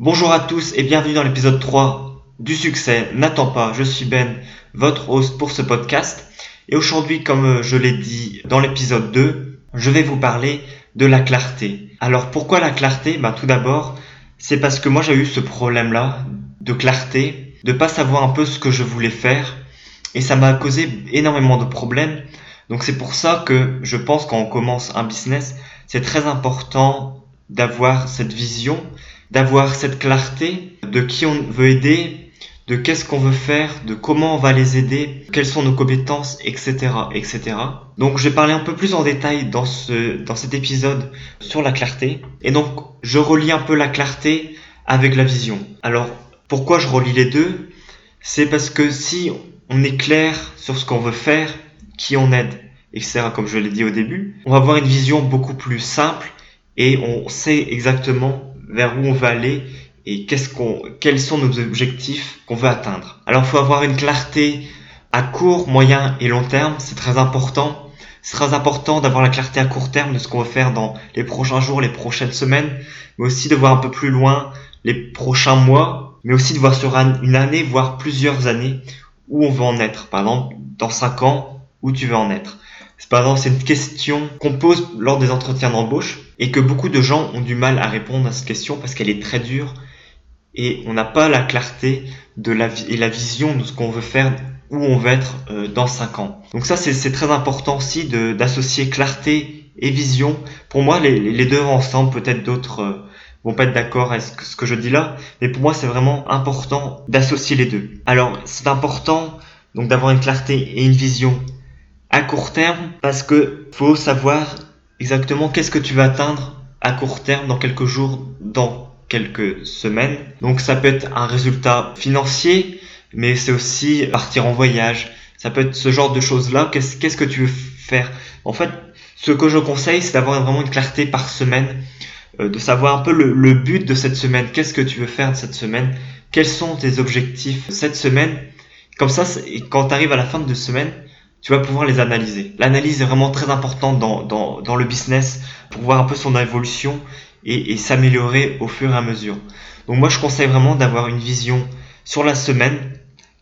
Bonjour à tous et bienvenue dans l'épisode 3 du succès n'attends pas, je suis Ben, votre host pour ce podcast. Et aujourd'hui, comme je l'ai dit dans l'épisode 2, je vais vous parler de la clarté. Alors pourquoi la clarté ? Tout d'abord, c'est parce que moi j'ai eu ce problème-là de clarté, de pas savoir un peu ce que je voulais faire et ça m'a causé énormément de problèmes. Donc c'est pour ça que je pense quand on commence un business, c'est très important d'avoir cette vision, d'avoir cette clarté de qui on veut aider, de qu'est-ce qu'on veut faire, de comment on va les aider, quelles sont nos compétences, etc., etc. Donc je vais parler un peu plus en détail dans cet épisode sur la clarté. Et donc je relie un peu la clarté avec la vision. Alors pourquoi je relie les deux ? C'est parce que si on est clair sur ce qu'on veut faire, qui on aide, etc., comme je l'ai dit au début, on va avoir une vision beaucoup plus simple et on sait exactement vers où on va aller et quels sont nos objectifs qu'on veut atteindre. Alors, il faut avoir une clarté à court, moyen et long terme. C'est très important. C'est très important d'avoir la clarté à court terme de ce qu'on veut faire dans les prochains jours, les prochaines semaines, mais aussi de voir un peu plus loin les prochains mois, mais aussi de voir sur une année, voire plusieurs années, où on veut en être. Par exemple, dans 5 ans, où tu veux en être. Par exemple, c'est une question qu'on pose lors des entretiens d'embauche et que beaucoup de gens ont du mal à répondre à cette question parce qu'elle est très dure et on n'a pas la clarté et la vision de ce qu'on veut faire, où on veut être dans 5 ans. Donc ça, c'est très important aussi d'associer clarté et vision. Pour moi, les deux ensemble, peut-être d'autres vont pas être d'accord avec ce que je dis là, mais pour moi, c'est vraiment important d'associer les deux. Alors, c'est important donc d'avoir une clarté et une vision à court terme, parce que faut savoir exactement qu'est-ce que tu vas atteindre à court terme, dans quelques jours, dans quelques semaines. Donc ça peut être un résultat financier, mais c'est aussi partir en voyage. Ça peut être ce genre de choses-là. Qu'est-ce que tu veux faire ? En fait, ce que je conseille, c'est d'avoir vraiment une clarté par semaine, de savoir un peu le but de cette semaine. Qu'est-ce que tu veux faire de cette semaine ? Quels sont tes objectifs cette semaine ? Comme ça, quand tu arrives à la fin de semaine, tu vas pouvoir les analyser. L'analyse est vraiment très importante dans le business pour voir un peu son évolution et s'améliorer au fur et à mesure. Donc moi, je conseille vraiment d'avoir une vision sur la semaine.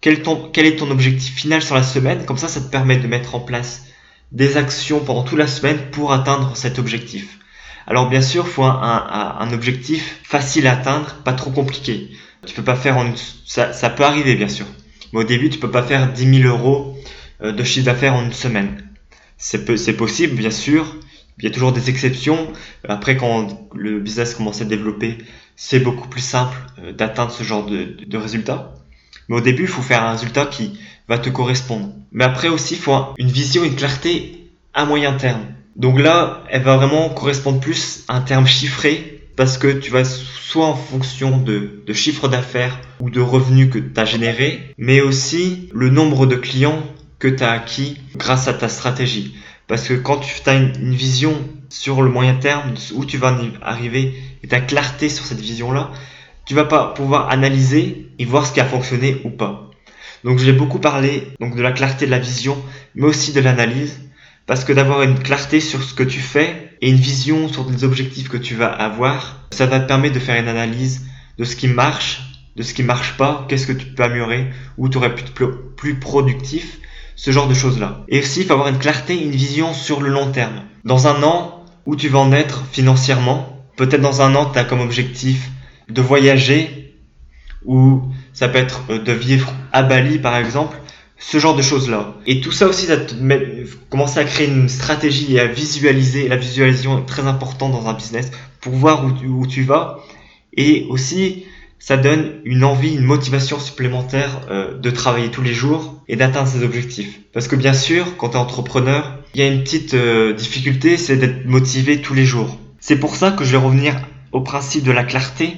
Quel est ton objectif final sur la semaine ? Comme ça te permet de mettre en place des actions pendant toute la semaine pour atteindre cet objectif. Alors bien sûr, il faut un objectif facile à atteindre, pas trop compliqué. Tu peux pas faire ça peut arriver bien sûr. Mais au début, tu peux pas faire 10 000 euros de chiffre d'affaires en une semaine. C'est possible, bien sûr. Il y a toujours des exceptions. Après, quand le business commence à développer, c'est beaucoup plus simple d'atteindre ce genre de résultat. Mais au début, il faut faire un résultat qui va te correspondre. Mais après aussi, il faut une vision, une clarté à moyen terme. Donc là, elle va vraiment correspondre plus à un terme chiffré parce que tu vas soit en fonction de chiffre d'affaires ou de revenus que tu as généré, mais aussi le nombre de clients que tu as acquis grâce à ta stratégie. Parce que quand tu as une vision sur le moyen terme, où tu vas arriver, et ta clarté sur cette vision-là, tu vas pas pouvoir analyser et voir ce qui a fonctionné ou pas. Donc j'ai beaucoup parlé donc de la clarté de la vision, mais aussi de l'analyse, parce que d'avoir une clarté sur ce que tu fais et une vision sur les objectifs que tu vas avoir, ça va te permettre de faire une analyse de ce qui marche, de ce qui marche pas, qu'est-ce que tu peux améliorer, où tu aurais pu être plus productif, ce genre de choses-là. Et aussi, il faut avoir une clarté, une vision sur le long terme. Dans un an, où tu vas en être financièrement. Peut-être dans un an, tu as comme objectif de voyager, ou ça peut être de vivre à Bali, par exemple, ce genre de choses-là. Et tout ça aussi, ça te commencer à créer une stratégie et à visualiser. La visualisation est très importante dans un business pour voir où tu vas. Et aussi, ça donne une envie, une motivation supplémentaire de travailler tous les jours et d'atteindre ses objectifs. Parce que bien sûr, quand tu es entrepreneur, il y a une petite difficulté, c'est d'être motivé tous les jours. C'est pour ça que je vais revenir au principe de la clarté,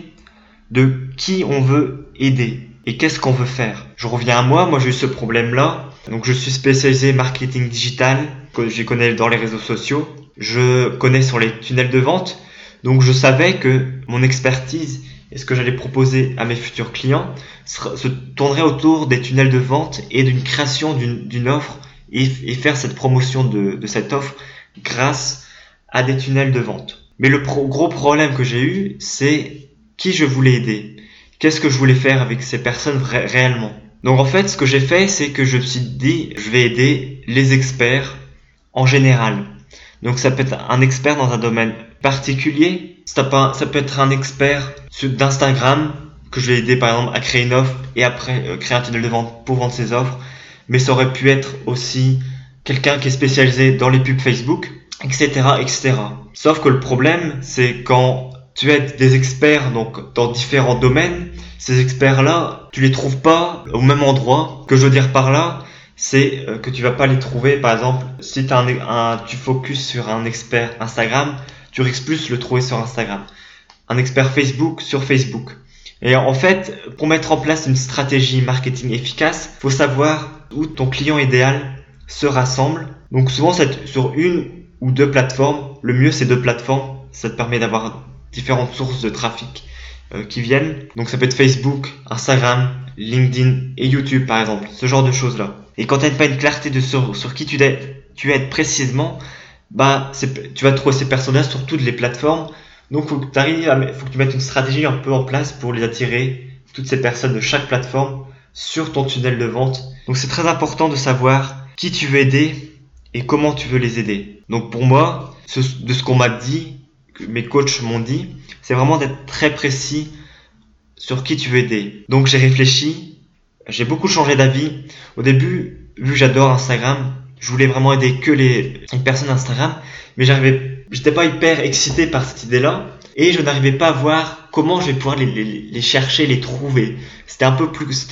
de qui on veut aider et qu'est-ce qu'on veut faire. Je reviens à moi j'ai eu ce problème-là. Donc je suis spécialisé marketing digital, que je connais dans les réseaux sociaux. Je connais sur les tunnels de vente. Donc je savais que mon expertise et ce que j'allais proposer à mes futurs clients se tournerait autour des tunnels de vente et d'une création d'une offre et faire cette promotion de cette offre grâce à des tunnels de vente. Mais le gros problème que j'ai eu, c'est qui je voulais aider, qu'est-ce que je voulais faire avec ces personnes réellement. Donc en fait, ce que j'ai fait, c'est que je me suis dit, je vais aider les experts en général. Donc ça peut être un expert dans un domaine particulier, ça peut être un expert d'Instagram, que je vais aider par exemple à créer une offre et après créer un tunnel de vente pour vendre ses offres. Mais ça aurait pu être aussi quelqu'un qui est spécialisé dans les pubs Facebook, etc., etc. Sauf que le problème, c'est quand tu as des experts donc dans différents domaines, ces experts-là, tu les trouves pas au même endroit. Ce que je veux dire par là, c'est que tu vas pas les trouver. Par exemple, si tu focuses sur un expert Instagram, tu risques plus le trouver sur Instagram. Un expert Facebook sur Facebook. Et en fait, pour mettre en place une stratégie marketing efficace, faut savoir où ton client idéal se rassemble. Donc souvent, c'est sur une ou deux plateformes. Le mieux, c'est deux plateformes. Ça te permet d'avoir différentes sources de trafic qui viennent. Donc ça peut être Facebook, Instagram, LinkedIn et YouTube par exemple. Ce genre de choses-là. Et quand tu n'as pas une clarté sur qui tu aides précisément, bah, tu vas trouver ces personnes-là sur toutes les plateformes. Donc faut que tu mettes une stratégie un peu en place pour les attirer, toutes ces personnes de chaque plateforme, sur ton tunnel de vente. Donc c'est très important de savoir qui tu veux aider et comment tu veux les aider. Donc pour moi, de ce qu'on m'a dit, que mes coachs m'ont dit, c'est vraiment d'être très précis sur qui tu veux aider. Donc j'ai réfléchi, j'ai beaucoup changé d'avis. Au début, vu que j'adore Instagram, je voulais vraiment aider que les personnes Instagram, mais j'étais pas hyper excité par cette idée-là et je n'arrivais pas à voir comment je vais pouvoir les chercher, les trouver. C'était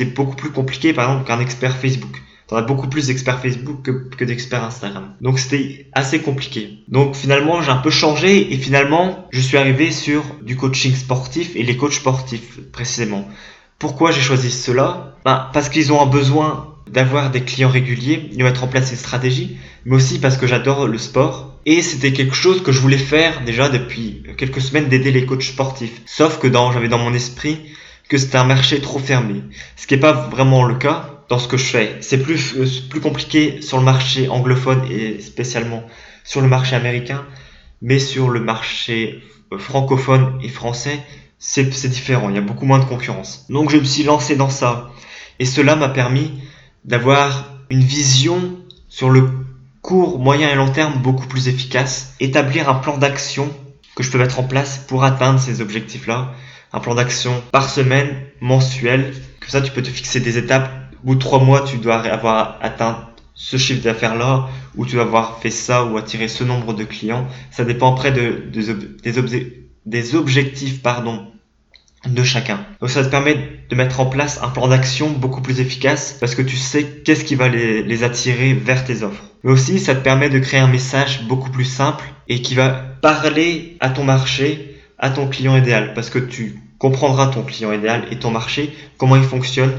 beaucoup plus compliqué par exemple qu'un expert Facebook. T'en as beaucoup plus d'experts Facebook que d'experts Instagram. Donc c'était assez compliqué. Donc finalement j'ai un peu changé et finalement je suis arrivé sur du coaching sportif et les coachs sportifs précisément. Pourquoi j'ai choisi cela ? Parce qu'ils ont un besoin d'avoir des clients réguliers, de mettre en place une stratégie, mais aussi parce que j'adore le sport. Et c'était quelque chose que je voulais faire déjà depuis quelques semaines, d'aider les coachs sportifs. Sauf que j'avais dans mon esprit que c'était un marché trop fermé. Ce qui n'est pas vraiment le cas dans ce que je fais. C'est plus compliqué sur le marché anglophone et spécialement sur le marché américain. Mais sur le marché francophone et français, c'est différent. Il y a beaucoup moins de concurrence. Donc je me suis lancé dans ça. Et cela m'a permis d'avoir une vision sur le court, moyen et long terme beaucoup plus efficace, établir un plan d'action que je peux mettre en place pour atteindre ces objectifs-là, un plan d'action par semaine, mensuel, comme ça tu peux te fixer des étapes, au bout de 3 mois tu dois avoir atteint ce chiffre d'affaires-là, ou tu dois avoir fait ça, ou attiré ce nombre de clients, ça dépend après des objectifs de chacun. Donc ça te permet de mettre en place un plan d'action beaucoup plus efficace parce que tu sais qu'est-ce qui va les attirer vers tes offres. Mais aussi ça te permet de créer un message beaucoup plus simple et qui va parler à ton marché, à ton client idéal, parce que tu comprendras ton client idéal et ton marché, comment il fonctionne,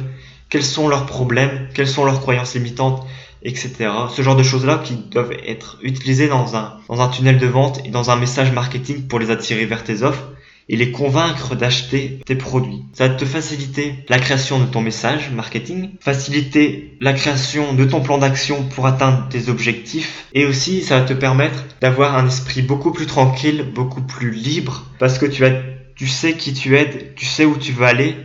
quels sont leurs problèmes, quelles sont leurs croyances limitantes, etc. Ce genre de choses-là qui doivent être utilisées dans un tunnel de vente et dans un message marketing pour les attirer vers tes offres et les convaincre d'acheter tes produits. Ça va te faciliter la création de ton message marketing, faciliter la création de ton plan d'action pour atteindre tes objectifs, et aussi ça va te permettre d'avoir un esprit beaucoup plus tranquille, beaucoup plus libre, parce que tu sais qui tu aides, tu sais où tu veux aller,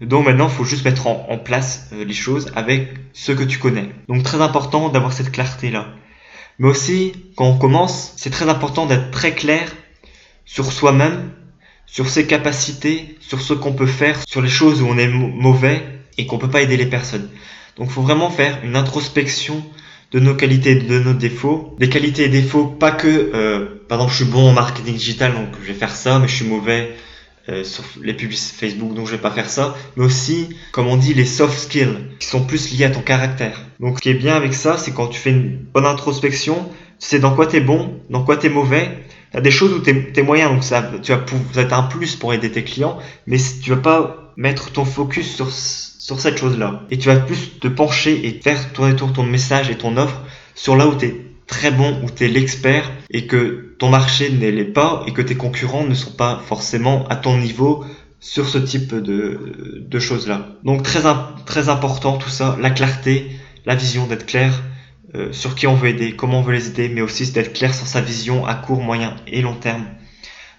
donc maintenant il faut juste mettre en place les choses avec ce que tu connais. Donc très important d'avoir cette clarté-là. Mais aussi, quand on commence, c'est très important d'être très clair sur soi-même, sur ses capacités, sur ce qu'on peut faire, sur les choses où on est mauvais et qu'on peut pas aider les personnes. Donc il faut vraiment faire une introspection de nos qualités et de nos défauts. Des qualités et défauts, pas que, par exemple, je suis bon en marketing digital, donc je vais faire ça, mais je suis mauvais sur les pubs Facebook, donc je vais pas faire ça. Mais aussi, comme on dit, les soft skills, qui sont plus liés à ton caractère. Donc ce qui est bien avec ça, c'est quand tu fais une bonne introspection, tu sais dans quoi t'es bon, dans quoi t'es mauvais. T'as des choses où t'es moyen, donc ça va être un plus pour aider tes clients, mais tu vas pas mettre ton focus sur cette chose-là. Et tu vas plus te pencher et faire tourner ton message et ton offre sur là où t'es très bon, où t'es l'expert, et que ton marché ne l'est pas, et que tes concurrents ne sont pas forcément à ton niveau sur ce type de choses-là. Donc très important tout ça, la clarté, la vision, d'être clair. Sur qui on veut aider, comment on veut les aider, mais aussi d'être clair sur sa vision à court, moyen et long terme.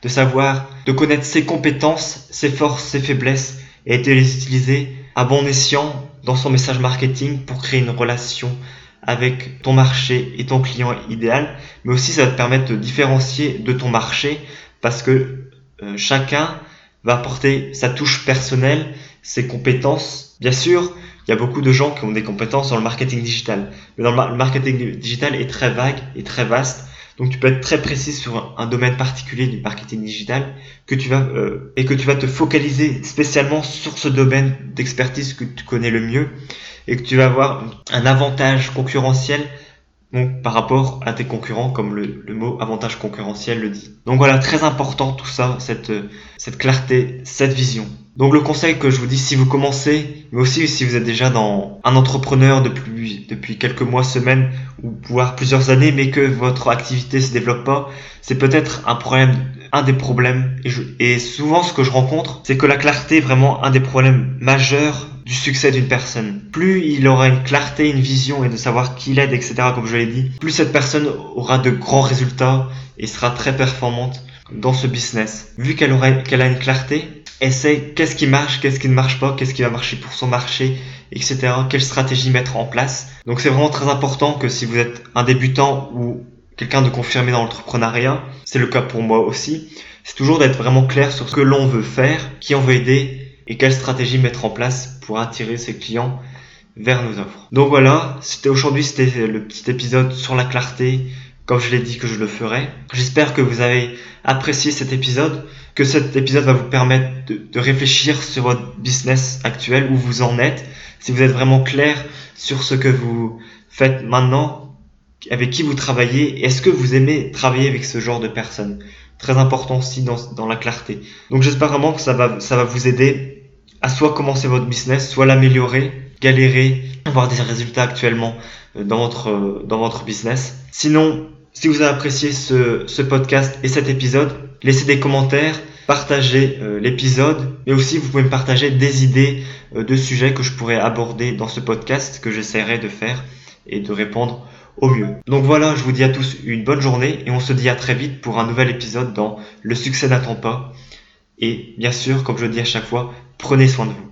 de savoir, de connaître ses compétences, ses forces, ses faiblesses et de les utiliser à bon escient dans son message marketing pour créer une relation avec ton marché et ton client idéal. Mais aussi, ça va te permettre de différencier de ton marché parce que chacun va apporter sa touche personnelle, ses compétences. Bien sûr, il y a beaucoup de gens qui ont des compétences dans le marketing digital. Mais dans le marketing digital est très vague et très vaste. Donc, tu peux être très précis sur un domaine particulier du marketing digital que tu vas te focaliser spécialement sur ce domaine d'expertise que tu connais le mieux et que tu vas avoir un avantage concurrentiel donc, par rapport à tes concurrents, comme le mot avantage concurrentiel le dit. Donc voilà, très important tout ça, cette clarté, cette vision. Donc le conseil que je vous dis, si vous commencez, mais aussi si vous êtes déjà dans un entrepreneur depuis quelques mois, semaines, ou voire plusieurs années, mais que votre activité se développe pas, c'est peut-être un des problèmes. Et souvent ce que je rencontre, c'est que la clarté est vraiment un des problèmes majeurs du succès d'une personne. Plus il aura une clarté, une vision et de savoir qui l'aide, etc., comme je l'ai dit, plus cette personne aura de grands résultats et sera très performante dans ce business. Vu qu'elle a une clarté, elle sait qu'est-ce qui marche, qu'est-ce qui ne marche pas, qu'est-ce qui va marcher pour son marché, etc., quelle stratégie mettre en place. Donc c'est vraiment très important que si vous êtes un débutant ou quelqu'un de confirmé dans l'entrepreneuriat, c'est le cas pour moi aussi, c'est toujours d'être vraiment clair sur ce que l'on veut faire, qui on veut aider, et quelle stratégie mettre en place pour attirer ses clients vers nos offres. Donc voilà, c'était le petit épisode sur la clarté, comme je l'ai dit que je le ferai. J'espère que vous avez apprécié cet épisode, que cet épisode va vous permettre de réfléchir sur votre business actuel, où vous en êtes, si vous êtes vraiment clair sur ce que vous faites maintenant, avec qui vous travaillez, est-ce que vous aimez travailler avec ce genre de personnes ? Très important aussi dans la clarté. Donc j'espère vraiment que ça va vous aider à soit commencer votre business, soit l'améliorer, galérer, avoir des résultats actuellement dans votre business. Sinon, si vous avez apprécié ce podcast et cet épisode, laissez des commentaires, partagez l'épisode, mais aussi vous pouvez me partager des idées de sujets que je pourrais aborder dans ce podcast, que j'essaierai de faire et de répondre au mieux. Donc voilà, je vous dis à tous une bonne journée et on se dit à très vite pour un nouvel épisode dans Le succès n'attend pas. Et bien sûr, comme je dis à chaque fois, prenez soin de vous.